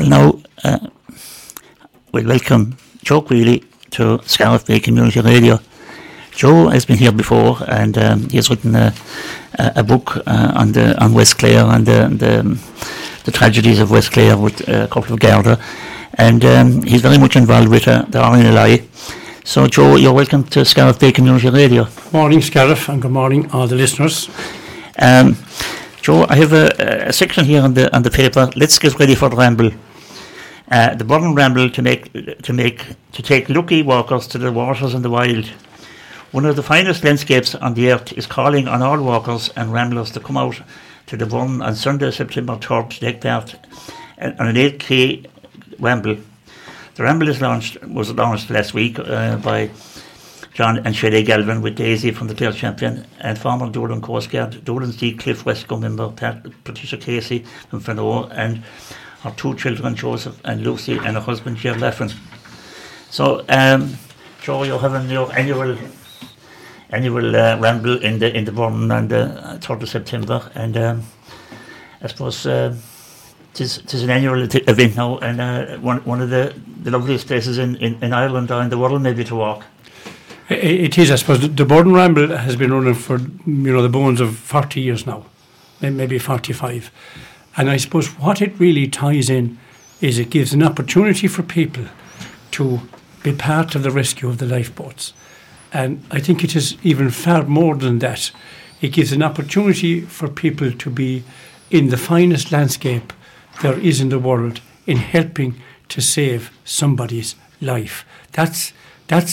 And now we welcome Joe Queally to Scariff Bay Community Radio. Joe has been here before, and he has written a book on West Clare and the tragedies of West Clare with a couple of Garda, and he's very much involved with the RNLI. So, Joe, you're welcome to Scariff Bay Community Radio. Morning, Scariff, and good morning, all the listeners. Joe, I have a section here on the paper. Let's get ready for the ramble. The Burren Ramble to take lucky walkers to the waters and the wild. One of the finest landscapes on the earth is calling on all walkers and ramblers to come out to the Burren on Sunday, September 3rd, to take part on an 8K ramble. The ramble was launched last week by John and Shelley Galvin with Daisy from the Clare Champion and former Doolin Coast Guard, Doolin Cliff Westcombe member Patricia Casey from Fanore, and her two children, Joseph and Lucy, and her husband, Gerald Leffon. So, Joe, you're having your annual ramble in the Burren on the 3rd of September, and I suppose it is an annual event now, and one of the loveliest places in Ireland or in the world maybe to walk. It is, I suppose. The Burren Ramble has been running for the bones of 40 years now, maybe 45, and I suppose what it really ties in is it gives an opportunity for people to be part of the rescue of the lifeboats. And I think it is even far more than that. It gives an opportunity for people to be in the finest landscape there is in the world in helping to save somebody's life. That's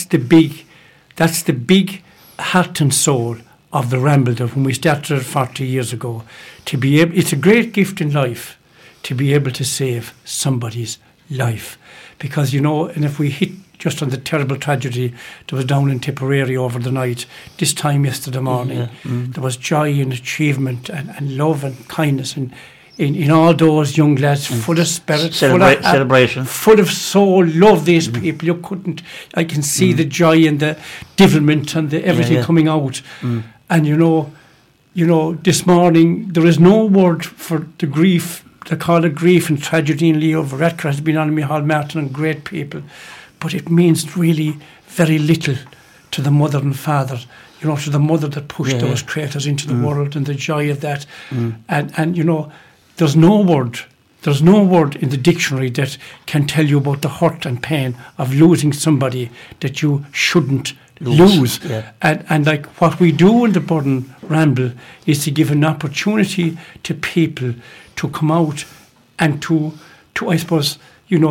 the big heart and soul of the Ramble that when we started 40 years ago. It's a great gift in life to be able to save somebody's life. Because, and if we hit just on the terrible tragedy that was down in Tipperary over the night, this time yesterday morning, there was joy and achievement and love and kindness and in all those young lads, full of spirit, full of celebration, full of soul. Love these people. You couldn't. I can see the joy and the devilment and the everything coming out. And this morning there is no word for the grief. They call it grief and tragedy. And Leo Varadkar has been on, Micheál Martin, and great people, but it means really very little to the mother and father. To the mother that pushed those craters into the world and the joy of that. And. There's no word in the dictionary that can tell you about the hurt and pain of losing somebody that you shouldn't lose. Yeah. And like what we do in the Burren Ramble is to give an opportunity to people to come out and to I suppose,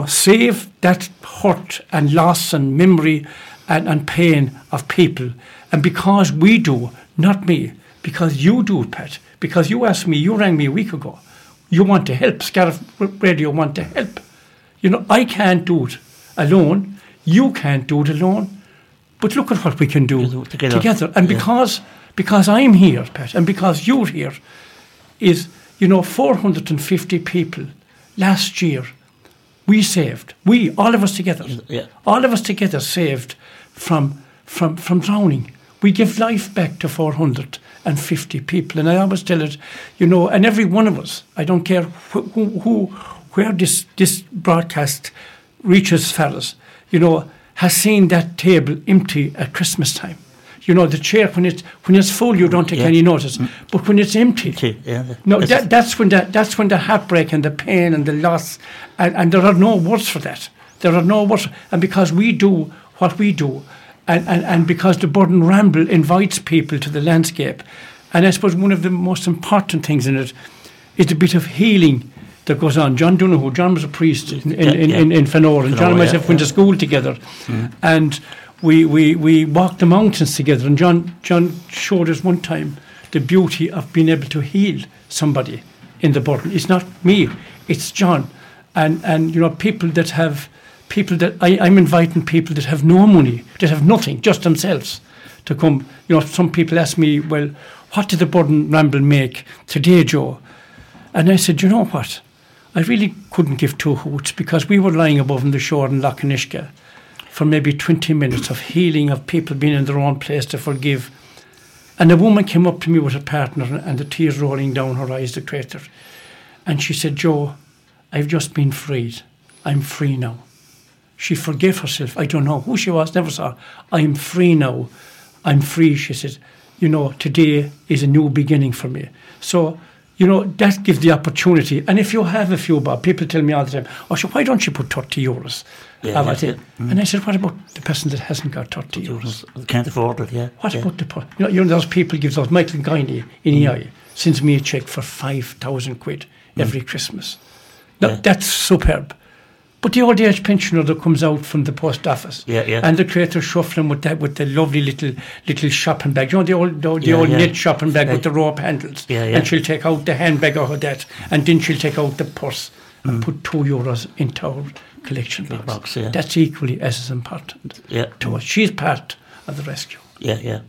save that hurt and loss and memory and pain of people. And because we do, not me, because you do, Pat, because you rang me a week ago. You want to help. Scariff Radio want to help. I can't do it alone. You can't do it alone. But look at what we can do together. And because I'm here, Pat, and because you're here, 450 people last year we saved. We, all of us together. Yeah. All of us together saved from drowning. We give life back to 450 people, and I always tell it, and every one of us, I don't care where this broadcast reaches fellas, has seen that table empty at Christmas time. The chair when it's full, you don't take any notice, but when it's empty, that's when the heartbreak and the pain and the loss, and there are no words for that. There are no words, and because we do what we do. And because the Burren Ramble invites people to the landscape. And I suppose one of the most important things in it is the bit of healing that goes on. John Donohoe, John was a priest in Fanore, and John and myself went to school together. And we walked the mountains together. And John showed us one time the beauty of being able to heal somebody in the Burren. It's not me, it's John. And people that have... People that I'm inviting, people that have no money, that have nothing, just themselves, to come. Some people ask me, "Well, what did the Burren Ramble make today, Joe?" And I said, "You know what? I really couldn't give two hoots because we were lying above on the shore in Lachanishka for maybe 20 minutes of healing, of people being in their own place to forgive." And a woman came up to me with her partner, and the tears rolling down her eyes, the crater, and she said, "Joe, I've just been freed. I'm free now. She forgave herself. I don't know who she was, never saw her. I'm free now. I'm free, she said. You know, today is a new beginning for me. So, you know, that gives the opportunity. And if you have a few bob, people tell me all the time, oh, so why don't you put 30 euros? Yeah, and I said, what about the person that hasn't got 30 euros? Can't afford it, yeah. What about the person? You know, those people give those, Michael Gainey in EI sends me a cheque for 5,000 quid every Christmas. Now, that's superb. But the old age pensioner that comes out from the post office, and the creator shuffling with that, with the lovely little shopping bag, you know, the old knit shopping bag with the rope handles, and she'll take out the handbag or that, and then she'll take out the purse and put €2 into our collection box. That's equally as important to us. She's part of the rescue. Yeah, yeah.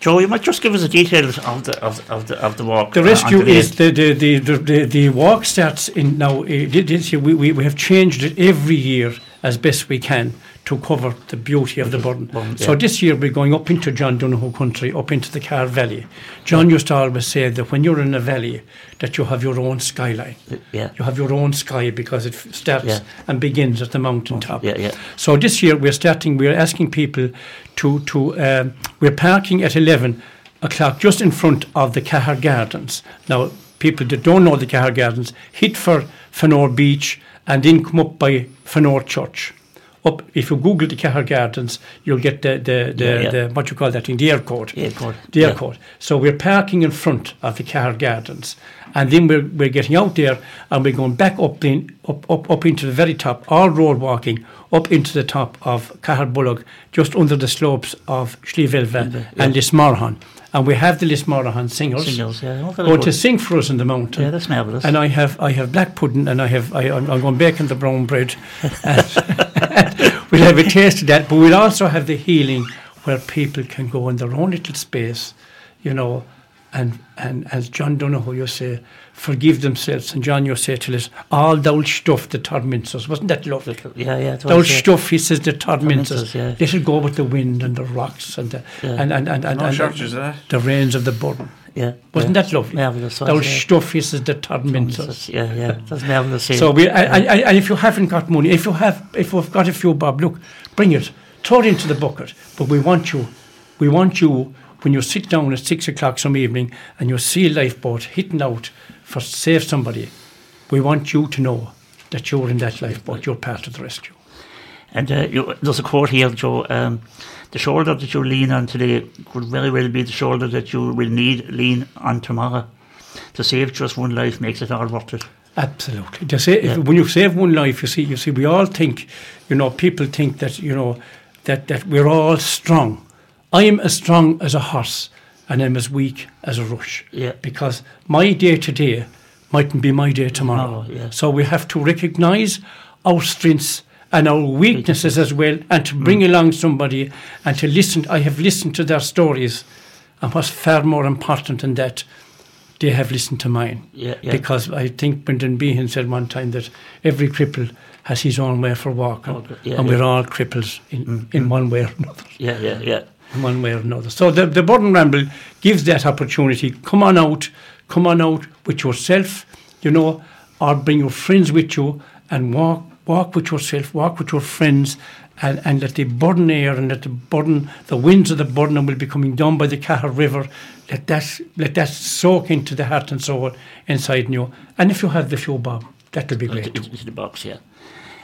Joe, you might just give us the details of the walk. The rescue is the walk starts in now. This year we have changed it every year as best we can to cover the beauty of the Burren. So this year we're going up into John Donohoe country, up into the Caher Valley. John used to always say that when you're in a valley, that you have your own skyline. Yeah. You have your own sky because it starts and begins at the mountaintop. Yeah, yeah. So this year we're asking people to we're parking at 11 o'clock just in front of the Caher Gardens. Now, people that don't know the Caher Gardens, hit for Fanore Beach and then come up by Fanore Church. Up, if you Google the Caher Gardens, you'll get the what you call that thing, the airport. The airport. So we're parking in front of the Caher Gardens, and then we're getting out there and we're going back up into the very top, all road walking up into the top of Cahar Bullock, just under the slopes of Shivilve and Lismarahan. And we have the Lismarahan singers going to sing for us in the mountain. Yeah, that's marvellous. And I have black pudding, and I'm going baking the brown bread. We'll have a taste of that, but we'll also have the healing where people can go in their own little space, you know, and as John Donohoe, you say, forgive themselves. And John, you say to us, all the old stuff that torments us. Wasn't that lovely? Yeah. The old stuff, he says, that torments us. Yeah. Let it go with the wind and the rocks and the rains of the Burren. Yeah. Wasn't that lovely? Marvellous. The old stuff, he says, that torments us. Yeah. That's marvellous. So and if you haven't got money, if we've got a few bob, look, bring it. Throw it into the bucket. But we want you when you sit down at 6 o'clock some evening and you see a lifeboat hitting out for save somebody, we want you to know that you're in that lifeboat, you're part of the rescue. And there's a quote here, Joe, the shoulder that you lean on today could very well be the shoulder that you will need lean on tomorrow. To save just one life makes it all worth it. Absolutely. When you save one life, you see, we all think, you know, people think that, you know, that we're all strong. I am as strong as a horse and I'm as weak as a rush. Yeah. Because my day today mightn't be my day tomorrow. So we have to recognise our strengths and our weaknesses as well, and to bring along somebody and to listen. I have listened to their stories, and what's far more important than that, they have listened to mine. Yeah. Because I think Brendan Behan said one time that every cripple has his own way for walking, we're all cripples in one way or another. Yeah. One way or another. So the Burren Ramble gives that opportunity. Come on out with yourself, you know, or bring your friends with you and walk with yourself, walk with your friends, and let the Burren air and let the Burren, the winds of the Burren will be coming down by the Caher River. Let that soak into the heart and soul inside you. And if you have the few bob, that'll be great. Into the box, yeah.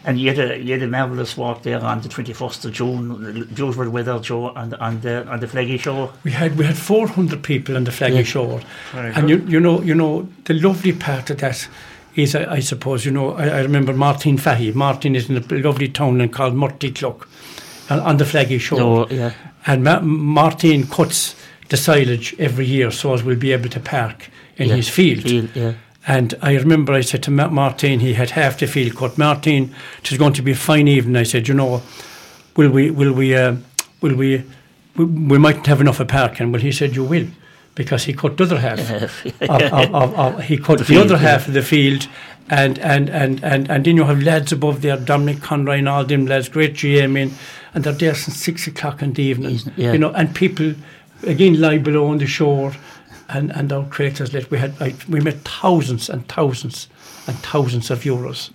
And you had a marvellous walk there on the 21st of June, beautiful weather, Joe, on the Flaggy Shore. We had 400 people on the Flaggy Shore. And you know, the lovely part of that is, I suppose, you know, I remember Martin Fahey. Martin is in a lovely town called Muirtyclogh on the Flaggy Shore. And Martin cuts the silage every year so as we'll be able to park in his field. And I remember I said to Martin, he had half the field cut. Martin, it is going to be a fine evening. I said, you know, we mightn't have enough of parking. Well, he said, you will, because he cut the other half. He cut the other half of the field, and then you have lads above there, Dominic Conroy and all them lads, great GM in, and they're there since 6 o'clock in the evening. You know, and people again lie below on the shore. And our creators, we met thousands and thousands and thousands of euros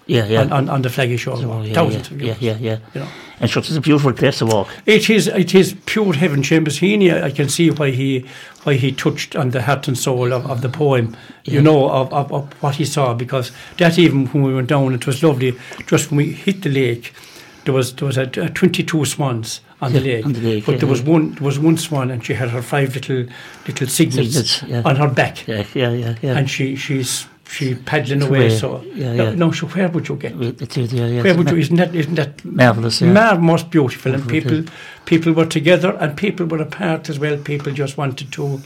on the Flaggy Shore walk. Thousands of euros. You know. And sure, it's a beautiful place to walk. It is pure heaven. Seamus Heaney, I can see why he touched on the heart and soul of the poem, of what he saw, because that even when we went down, it was lovely. Just when we hit the lake, there was 22 swans on the lake. But there was one swan, and she had her five little signets on her back. And she paddling away. So where would you get? Isn't that marvelous? Marvelous, beautiful, and people were together, and people were apart as well. People just wanted to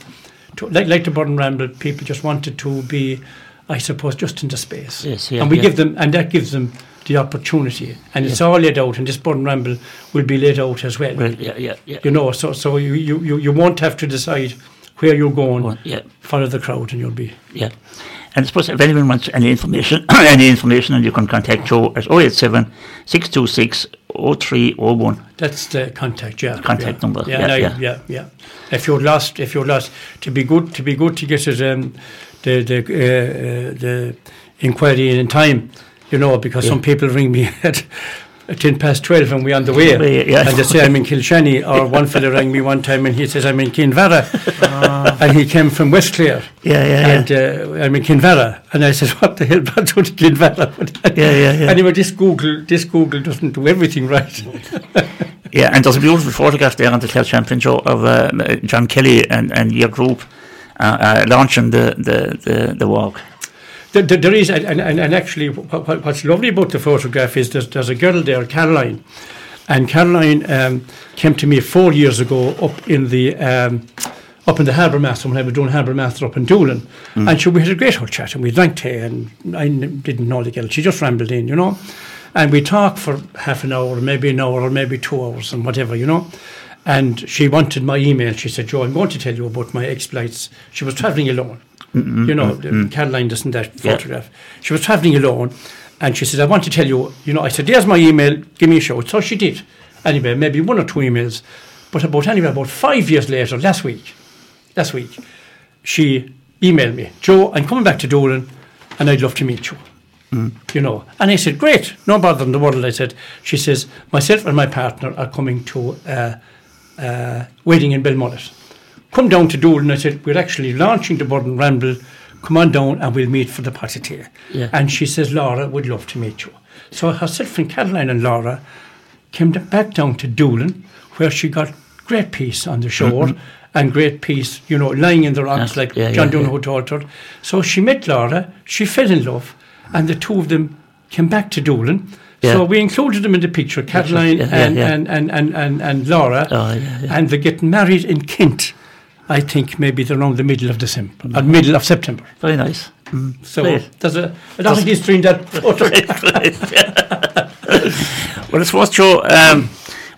like the Burren Ramble. People just wanted to be, I suppose, just into space. And we give them, and that gives them the opportunity, and it's all laid out, and this Burren Ramble will be laid out as well. You know, so you won't have to decide where you're going. Follow the crowd, and you'll be. And I suppose if anyone wants any information, and you can contact Joe at 087-626-0301. That's the contact, number. If you're lost, to be good to get it, the inquiry in time. You know, because some people ring me at 10 past 12 and we're on the way. And they say I'm in Kilshany, or one fellow rang me one time and he says I'm in Kinvara, and he came from West Clare. And I'm in Kinvara, and I said, what the hell about Kinvara? Anyway, this Google doesn't do everything right. And there's a beautiful photograph there on the Clare Champion Show of John Kelly and your group launching the walk. There is, and actually what's lovely about the photograph is there's a girl there, Caroline. And Caroline came to me 4 years ago up in the Harbour Master, when I was doing Harbour Master up in Doolin. And we had a great old chat, and we drank tea, and I didn't know the girl. She just rambled in, you know. And we talked for half an hour, maybe an hour, or maybe 2 hours and whatever, you know. And she wanted my email. She said, Joe, I'm going to tell you about my exploits. She was travelling alone. Caroline doesn't that photograph. She was travelling alone, and she said, I want to tell you, you know, I said, there's my email, give me a shout. So she did. Anyway, maybe one or two emails. But about 5 years later, last week, she emailed me, Joe, I'm coming back to Doolin, and I'd love to meet you. You know. And I said, great, no bother in the world, I said. She says, myself and my partner are coming to wedding in Belmullet. Come down to Doolin. I said, we're actually launching the Burren Ramble. Come on down and we'll meet for the potted here. And she says, Laura would love to meet you. So herself and Caroline and Laura came back down to Doolin, where she got great peace on the shore and great peace, you know, lying in the rocks John Donohoe taught her. So she met Laura, she fell in love, and the two of them came back to Doolin. So we included them in the picture, Caroline and Laura, and they're getting married in Kent. I think maybe around the middle of December, or middle of September. Very nice. So there's a lot of history in that photo. Well, I suppose, Joe,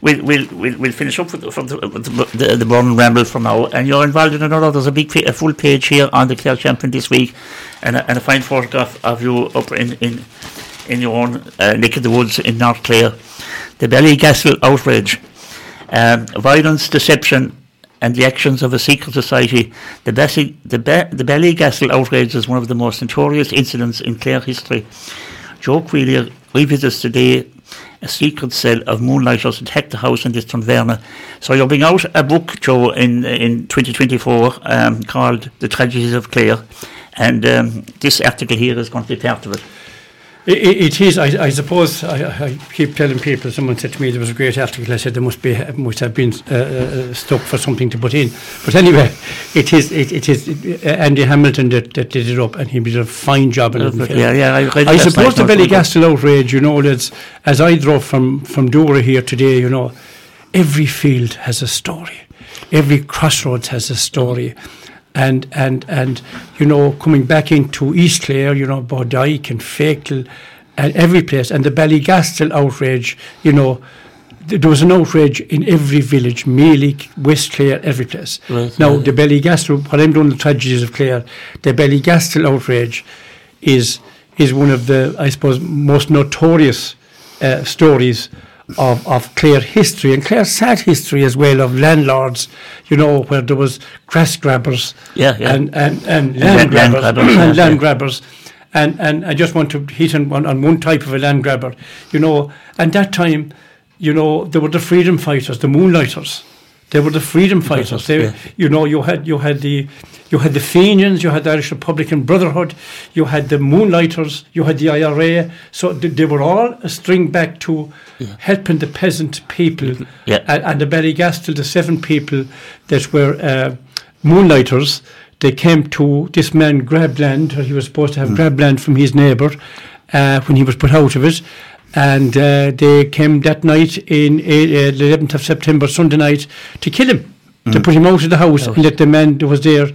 we'll finish up with the Burren Ramble for now. And you're involved in another. There's a full page here on the Clare Champion this week, and a fine photograph of you up in your own neck of the woods in North Clare. The Ballygastle outrage, violence, deception, and the actions of a secret society. The Ballygastle outrage is one of the most notorious incidents in Clare history. Joe Queally revisits today a secret cell of moonlighters that hacked the house in Dunfermline. So you're bringing out a book, Joe, in 2024 called The Tragedies of Clare, and this article here is going to be part of it. It is, I suppose. I keep telling people, someone said to me there was a great article, I said there must have been stuck for something to put in, but anyway it is Andy Hamilton that did it up, and he did a fine job in it. I suppose the Ballygastle outrage, you know, that's, as I drove from Dora here today, you know, every field has a story, every crossroads has a story. And you know, coming back into East Clare, you know, Bordyke and Feckle and every place, and the Ballygastle outrage, you know, there was an outrage in every village, Mealy, West Clare, every place. The Ballygastle, what I'm doing, the Tragedies of Clare, the Ballygastle outrage is one of the, I suppose, most notorious stories of Clare history, and Clare's sad history as well, of landlords, you know, where there was grass grabbers and land grabbers And I just want to hit on one type of a land grabber, you know. And that time, you know, there were the freedom fighters, the moonlighters. They were the freedom fighters. They, yeah. You know, you had the Fenians, you had the Irish Republican Brotherhood, you had the moonlighters, you had the IRA. So they were all a string back to helping the peasant people. Yeah. And the Ballygastle, the seven people that were moonlighters. They came to this man grabbed land, or he was supposed to have grabbed land from his neighbour when he was put out of it, and they came that night in the 11th of September, Sunday night, to kill him, to put him out of the house and let the man that was there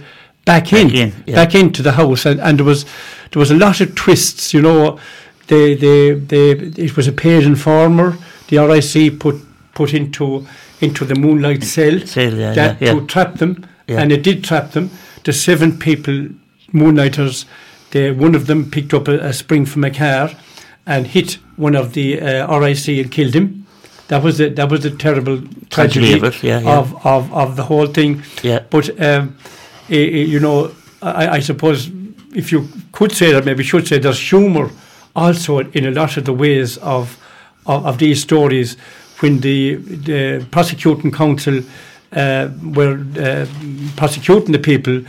back into the house, and there was a lot of twists, you know. They it was a paid informer. The RIC put into the moonlight cell to trap them, and it did trap them. The seven people, moonlighters, one of them picked up a spring from a car and hit one of the RIC and killed him. That was the terrible tragedy of the whole thing. Yeah. But, you know, I suppose if you could say that, maybe should say, there's humour also in a lot of the ways of these stories when the prosecuting council were prosecuting the people,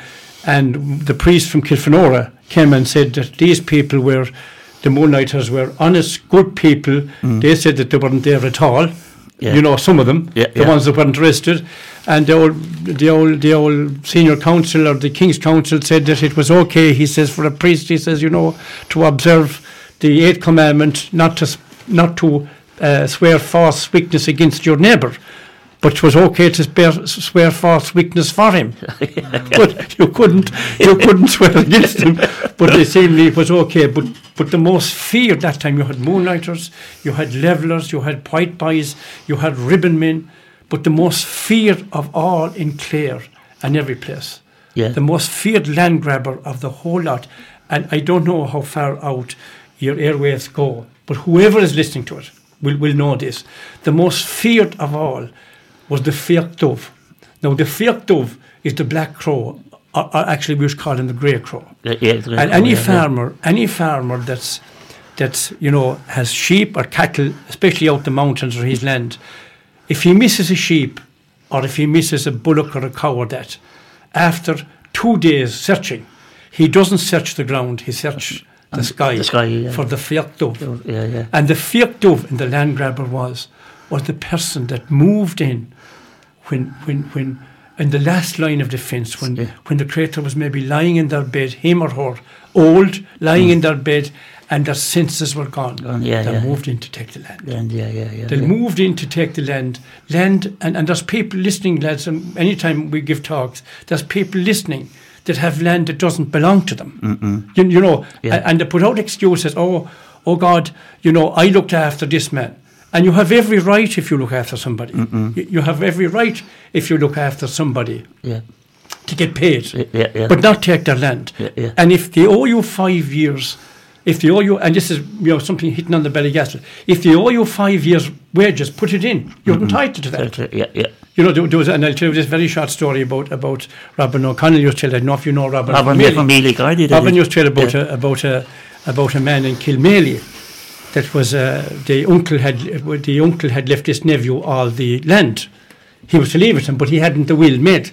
and the priest from Kilfenora came and said that these people were, the moonlighters were honest, good people. They said that they weren't there at all. Yeah. You know, some of them, the ones that weren't arrested, and the old senior council or the King's Council said that it was okay. He says for a priest, he says, you know, to observe the Eighth Commandment, not to swear false witness against your neighbour. But it was okay to swear false witness for him. But you couldn't swear against him. But they seemingly it was okay. But the most feared that time, you had moonlighters, you had levellers, you had white boys, you had ribbon men. But the most feared of all in Clare and every place, the most feared land grabber of the whole lot. And I don't know how far out your airwaves go, but whoever is listening to it will know this. The most feared of all was the Fíoc Dubh. Now, the Fíoc Dubh is the black crow, or actually we should call him the grey crow. And any farmer that's you know, has sheep or cattle, especially out the mountains or his land, if he misses a sheep or if he misses a bullock or a cow or that, after 2 days searching, he doesn't search the ground, he searches the sky for the Fíoc Dubh. And the Fíoc Dubh in the land grabber was the person that moved in when in the last line of defence, when the creator was maybe lying in their bed, him or her, old, lying in their bed, and their senses were gone. They moved in to take the land. They moved in to take the land, and there's people listening, lads, and any time we give talks, there's people listening that have land that doesn't belong to them. You know, and they put out excuses, oh God, you know, I looked after this man. And you have every right if you look after somebody. You have every right if you look after somebody to get paid, but not take their land. And if they owe you 5 years, if they owe you, and this is, you know, something hitting on the Ballygastle, if they owe you 5 years' wages, put it in. You're entitled to that. You know, there was, and I'll tell you this very short story about Robin O'Connell. Used to tell, I don't know if you know Robin. Robin used to tell about a man in Kilmaley. That was the uncle had left his nephew all the land. He was to leave it him, but he hadn't the will made.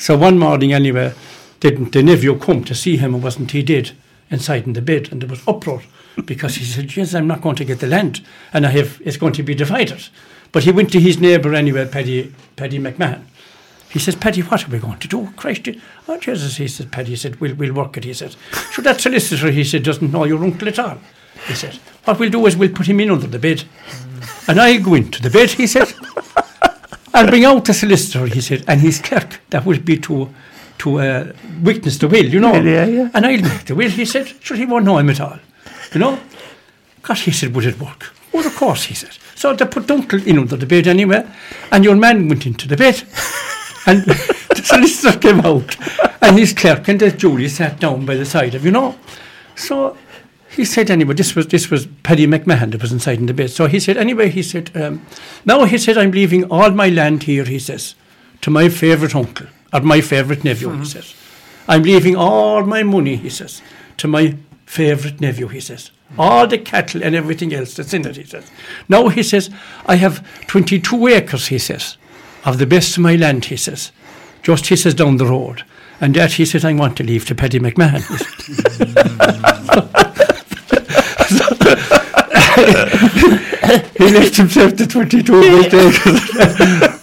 So one morning anyway, didn't the nephew come to see him, and wasn't he dead inside in the bed? And there was uproar because he said, "Yes, I'm not going to get the land, and it's going to be divided." But he went to his neighbour anyway, Paddy McMahon. He says, "Paddy, what are we going to do? Christ, oh Jesus!" He says, "Paddy," he said, "we'll work it." He said, "So that solicitor," he said, "doesn't know your uncle at all." He said, "What we'll do is we'll put him in under the bed." And I'll go into the bed, he said, "I'll bring out the solicitor," he said, "and his clerk, that will be to witness the will, you know. And I'll make the will," he said. "Sure, he won't know him at all, you know." "Gosh," he said, "would it work?" "Well, of course," he said. So they put Dunkel in under the bed anyway, and your man went into the bed. And the solicitor came out, and his clerk and the jury sat down by the side of, you know. So he said, anyway, this was Paddy McMahon that was inside in the bed. So he said, anyway, he said, "Now," he said, "I'm leaving all my land here," he says, "to my favourite uncle, or my favourite nephew," he says. "I'm leaving all my money," he says, "to my favourite nephew, he says. All the cattle and everything else that's in it, he says. Now, he says, I have 22 acres, he says, of the best of my land, he says. Just, he says, down the road. And that, he says, I want to leave to Paddy McMahon. He left himself to 22 acres.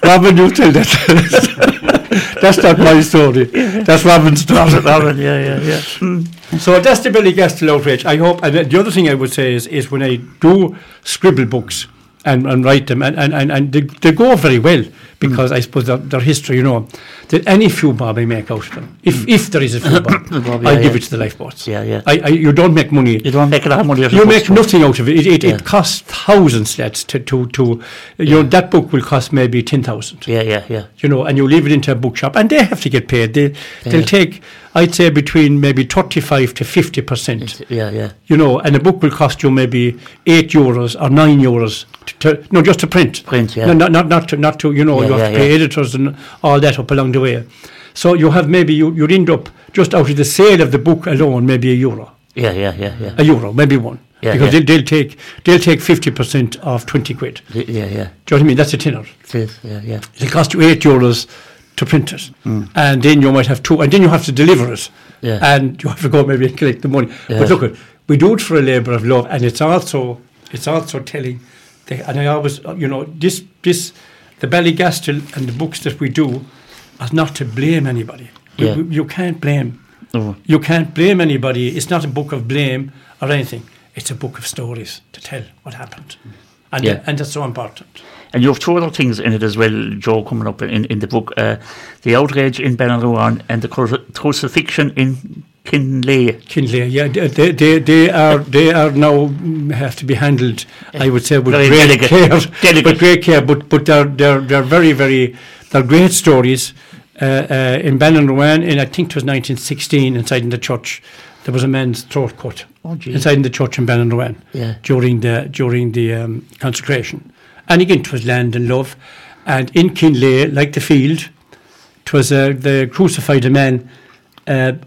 Robin, you tell that. That's not my story. Yeah. That's Robin's story. Robin, yeah. Mm. So that's the Ballygastle outrage. I hope, and the other thing I would say is when I do scribble books, and write them, and they go very well, because I suppose their history, you know, that any few bob I make out of them, if there is a few bob, I give it to the lifeboats. You don't make money. You don't make a lot of money out of it. You make nothing out of it. It costs thousands, lads, to know, that book will cost maybe 10,000. Yeah. You know, and you leave it into a bookshop, and they have to get paid. They'll take, I'd say, between maybe 35 to 50%. You know, and a book will cost you maybe €8 or €9. Just to print. Not to, you know, you have to pay editors and all that up along the way. So you have maybe, you'd end up just out of the sale of the book alone, maybe €1. A euro, maybe one. Because they'll take 50% of 20 quid. Do you know what I mean? That's a tenner. Yes. It costs you €8 to print it. And then you might have two, and then you have to deliver it. And you have to go maybe and collect the money. But look, we do it for a labour of love, and it's also telling. And I always, you know, this the Ballygastle and the books that we do are not to blame anybody. You can't blame. No. You can't blame anybody. It's not a book of blame or anything. It's a book of stories to tell what happened. And that's so important. And you have two other things in it as well, Joe, coming up in the book. The outrage in Bananowan and the crucifixion in Kinlay, they are now have to be handled, I would say, with great care. But they're very, very, they're great stories. In Bananowan, and I think it was 1916, inside in the church, there was a man's throat cut inside in the church in Bananowan during the consecration. And again, it was land and love. And in Kinlay, like the field, it was they crucified a man.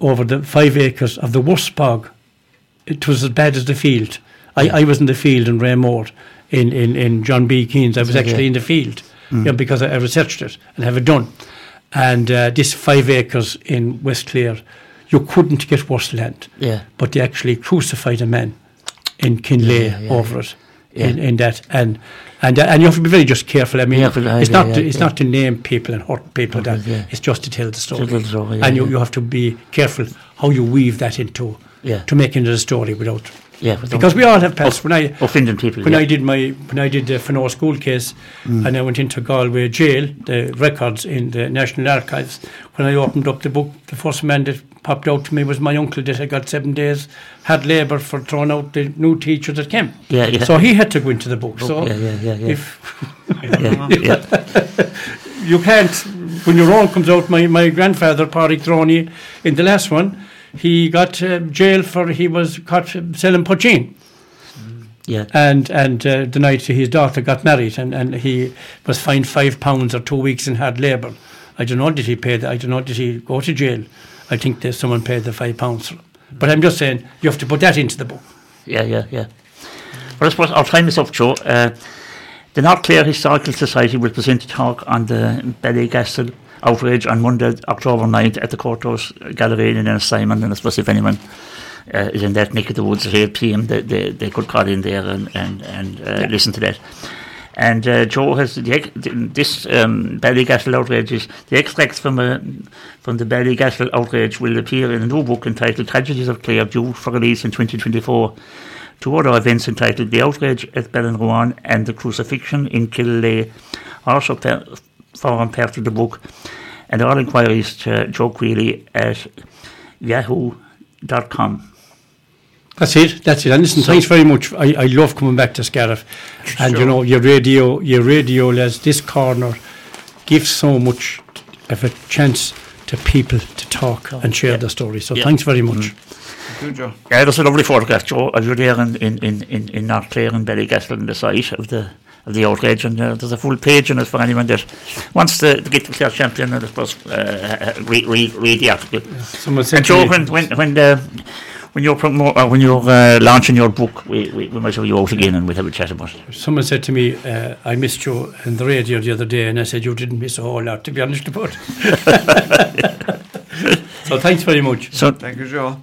Over the 5 acres of the worst bog. It was as bad as the field. I was in the field in Raymore in John B. Keane's. I was actually in the field because I researched it and have it done. And this 5 acres in West Clare, you couldn't get worse land. But they actually crucified a man in Kinlay over it. In that and you have to be very just careful. I mean, it's not to name people and hurt people. It's just to tell the story. You have to be careful how you weave that into to make into the story without. Because we all have past. When I offending people. When I did the Fanore school case, and I went into Galway jail, the records in the National Archives. When I opened up the book, the first man that popped out to me was my uncle that had got 7 days, had labour for throwing out the new teacher that came. So he had to go into the book. You can't, when your own comes out. My grandfather, Pádraig Droney, in the last one. He got jail for he was caught selling poteen. And the night his daughter got married, and he was fined £5 or 2 weeks in hard labour. I don't know did he pay that. I don't know did he go to jail. I think that someone paid the £5 for him. But I'm just saying you have to put that into the book. Well, I suppose our time is up, Joe. The North Clare Historical Society will present a talk on the Ballygastle outrage on Monday, October 9th at the Courthouse Gallery in Ennistimon, and I suppose if anyone is in that neck of the woods at 8 p.m., they could call in there and listen to that. And Joe has this Ballygastle outrage. The extracts from the Ballygastle outrage will appear in a new book entitled Tragedies of Clare, due for release in 2024. Two other events entitled The Outrage at Ballinroan and The Crucifixion in Kinlay also form part of the book, and all inquiries to Joe Queally at yahoo.com. That's it. And listen, thanks very much. I love coming back to Scariff, and sure. You know, your radio, Les, this corner gives so much of a chance to people to talk and share their stories. So thanks very much. Thank you, Joe. Yeah, that's a lovely photograph, Joe. You're there in North Clare and Ballygastle on the site of the outrage, and there's a full page in it for anyone that wants to get to Clare Champion and, of course, read the article. Yes, and Joe, when When you're launching your book, we might have you out again and we'll have a chat about it. Someone said to me, I missed you on the radio the other day, and I said, you didn't miss a whole lot, to be honest about it. So thanks very much. So, thank you, Joe.